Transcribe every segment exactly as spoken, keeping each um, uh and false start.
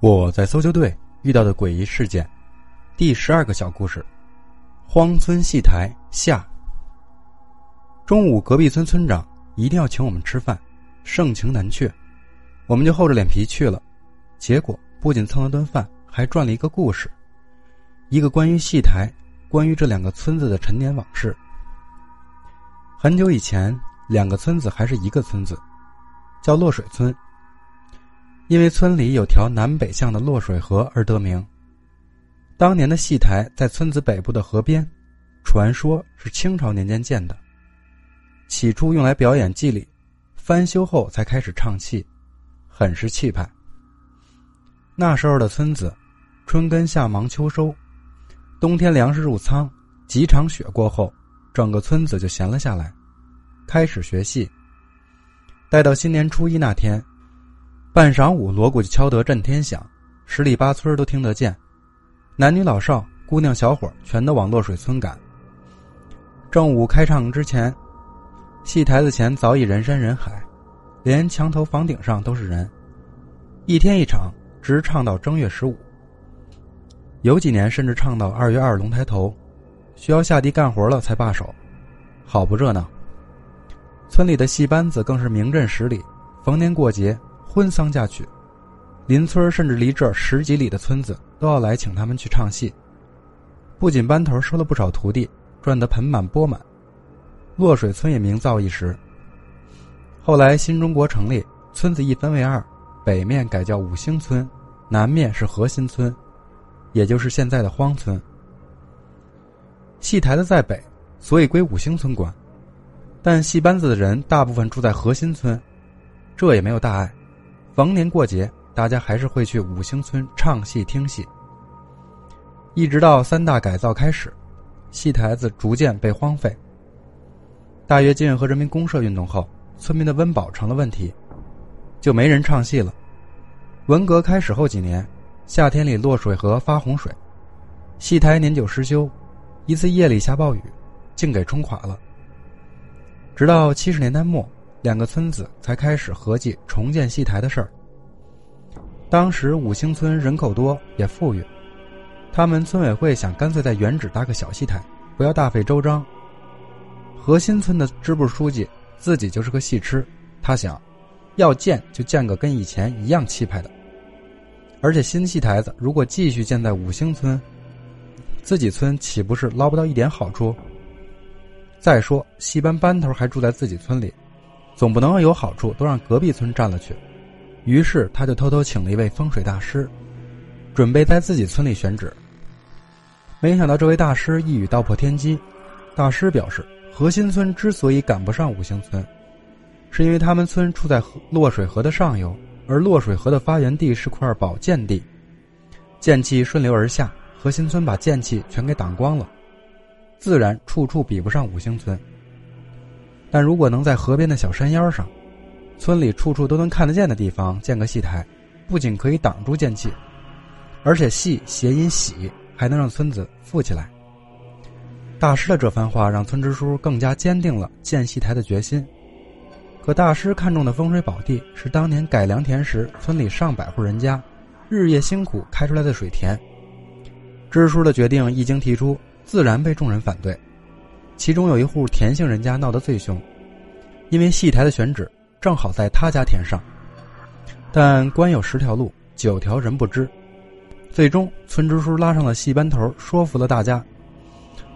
我在搜救队遇到的诡异事件，第十二个小故事：荒村戏台下。中午隔壁村村长一定要请我们吃饭，盛情难却，我们就厚着脸皮去了，结果不仅蹭了顿饭，还赚了一个故事，一个关于戏台，关于这两个村子的陈年往事。很久以前，两个村子还是一个村子，叫洛水村，因为村里有条南北向的洛水河而得名。当年的戏台在村子北部的河边，传说是清朝年间建的，起初用来表演祭礼，翻修后才开始唱戏，很是气派。那时候的村子，春耕夏忙秋收，冬天粮食入仓，几场雪过后，整个村子就闲了下来，开始学戏。待到新年初一那天，半晌午锣鼓就敲得震天响，十里八村都听得见，男女老少姑娘小伙全都往洛水村赶。正午开唱之前，戏台子前早已人山人海，连墙头房顶上都是人，一天一场，直唱到正月十五，有几年甚至唱到二月二龙抬头，需要下地干活了才罢手，好不热闹。村里的戏班子更是名震十里，逢年过节婚丧嫁娶，邻村甚至离这十几里的村子都要来请他们去唱戏。不仅班头收了不少徒弟，赚得盆满钵满，洛水村也名噪一时。后来新中国成立，村子一分为二，北面改叫五星村，南面是核心村，也就是现在的荒村。戏台的在北，所以归五星村管，但戏班子的人大部分住在核心村，这也没有大碍。逢年过节，大家还是会去五星村唱戏听戏。一直到三大改造开始，戏台子逐渐被荒废。大跃进和人民公社运动后，村民的温饱成了问题，就没人唱戏了。文革开始后几年，夏天里洛水河发洪水，戏台年久失修，一次夜里下暴雨，竟给冲垮了。直到七十年代末，两个村子才开始合计重建戏台的事儿。当时五星村人口多也富裕，他们村委会想干脆在原址搭个小戏台，不要大费周章。核心村的支部书记自己就是个戏痴，他想要建就建个跟以前一样气派的，而且新戏台子如果继续建在五星村，自己村岂不是捞不到一点好处？再说戏班班头还住在自己村里，总不能有好处都让隔壁村占了去。于是他就偷偷请了一位风水大师，准备在自己村里选址。没想到这位大师一语道破天机，大师表示核心村之所以赶不上五星村，是因为他们村处在洛水河的上游，而洛水河的发源地是块保健地，剑气顺流而下，核心村把剑气全给挡光了，自然处处比不上五星村。但如果能在河边的小山腰上，村里处处都能看得见的地方建个戏台，不仅可以挡住剑气，而且戏谐音喜，还能让村子富起来。大师的这番话让村支书更加坚定了建戏台的决心。可大师看中的风水宝地是当年改良田时村里上百户人家日夜辛苦开出来的水田。支书的决定一经提出，自然被众人反对，其中有一户田姓人家闹得最凶，因为戏台的选址正好在他家田上，但官有十条路，九条人不知，最终村支书拉上了戏班头，说服了大家。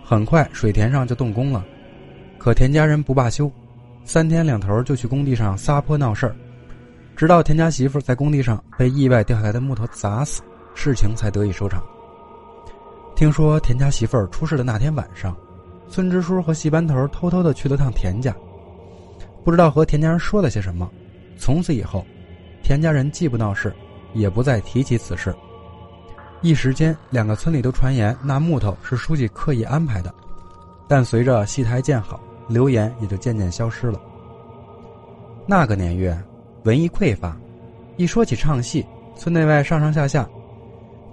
很快水田上就动工了，可田家人不罢休，三天两头就去工地上撒泼闹事儿，直到田家媳妇在工地上被意外掉下来的木头砸死，事情才得以收场。听说田家媳妇出事的那天晚上，村支书和戏班头偷偷的去了趟田家，不知道和田家人说了些什么，从此以后田家人既不闹事，也不再提起此事。一时间两个村里都传言那木头是书记刻意安排的，但随着戏台建好，流言也就渐渐消失了。那个年月文艺匮乏，一说起唱戏，村内外上上下下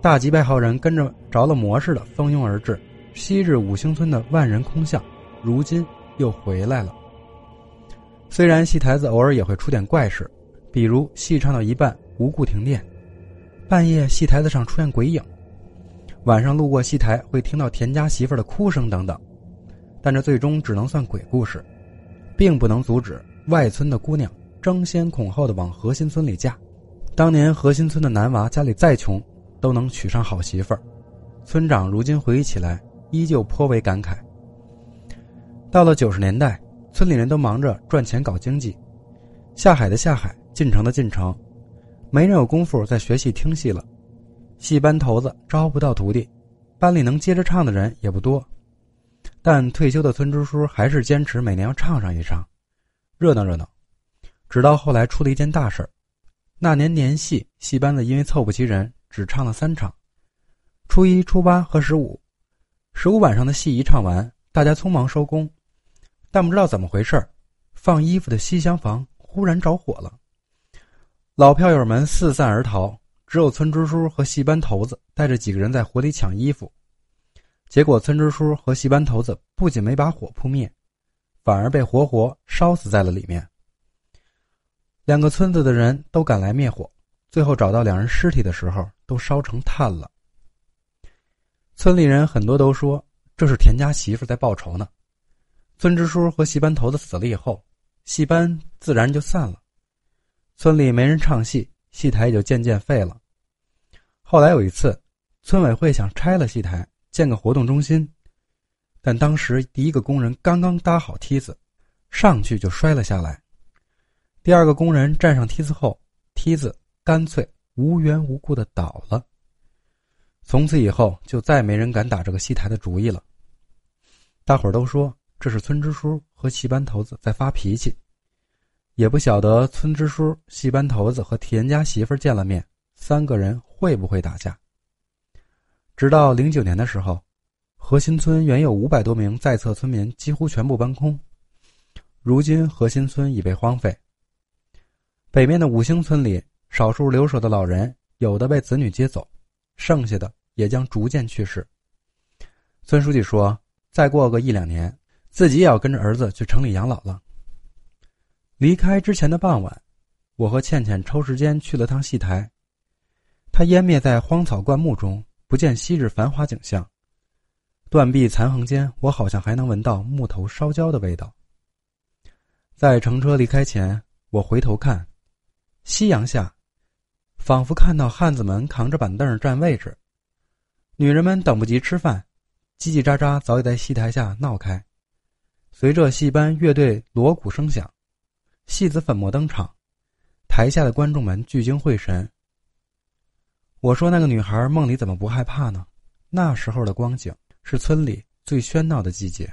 大几百号人跟着着了魔似的蜂拥而至，昔日五星村的万人空巷如今又回来了。虽然戏台子偶尔也会出点怪事，比如戏唱到一半无故停电，半夜戏台子上出现鬼影，晚上路过戏台会听到田家媳妇的哭声等等，但这最终只能算鬼故事，并不能阻止外村的姑娘争先恐后的往核心村里嫁。当年核心村的男娃家里再穷都能娶上好媳妇儿，村长如今回忆起来依旧颇为感慨。到了九十年代，村里人都忙着赚钱搞经济，下海的下海，进城的进城，没人有功夫再学戏听戏了。戏班头子招不到徒弟，班里能接着唱的人也不多，但退休的村支书还是坚持每年要唱上一唱，热闹热闹。直到后来出了一件大事儿，那年年戏戏班子因为凑不齐人只唱了三场，初一、初八和十五。十五晚上的戏一唱完，大家匆忙收工，但不知道怎么回事，放衣服的西厢房忽然着火了，老票友们四散而逃，只有村支书和戏班头子带着几个人在火里抢衣服。结果村支书和戏班头子不仅没把火扑灭，反而被活活烧死在了里面。两个村子的人都赶来灭火，最后找到两人尸体的时候都烧成炭了。村里人很多都说这是田家媳妇在报仇呢。村支书和戏班头子死了以后，戏班自然就散了，村里没人唱戏，戏台也就渐渐废了。后来有一次，村委会想拆了戏台建个活动中心，但当时第一个工人刚刚搭好梯子上去就摔了下来，第二个工人站上梯子后，梯子干脆无缘无故的倒了。从此以后就再没人敢打这个戏台的主意了。大伙儿都说这是村支书和戏班头子在发脾气，也不晓得村支书、戏班头子和田家媳妇见了面，三个人会不会打架。直到零九年的时候，核心村原有五百多名在册村民几乎全部搬空，如今核心村已被荒废。北面的五星村里，少数留守的老人有的被子女接走，剩下的也将逐渐去世。村书记说，再过个一两年，自己也要跟着儿子去城里养老了。离开之前的傍晚，我和倩倩抽时间去了趟戏台，它湮灭在荒草灌木中，不见昔日繁华景象。断壁残垣间，我好像还能闻到木头烧焦的味道。在乘车离开前，我回头看，夕阳下仿佛看到汉子们扛着板凳占位置，女人们等不及吃饭，叽叽喳喳早已在戏台下闹开。随着戏班乐队锣鼓声响，戏子粉墨登场，台下的观众们聚精会神。我说那个女孩梦里怎么不害怕呢？那时候的光景是村里最喧闹的季节。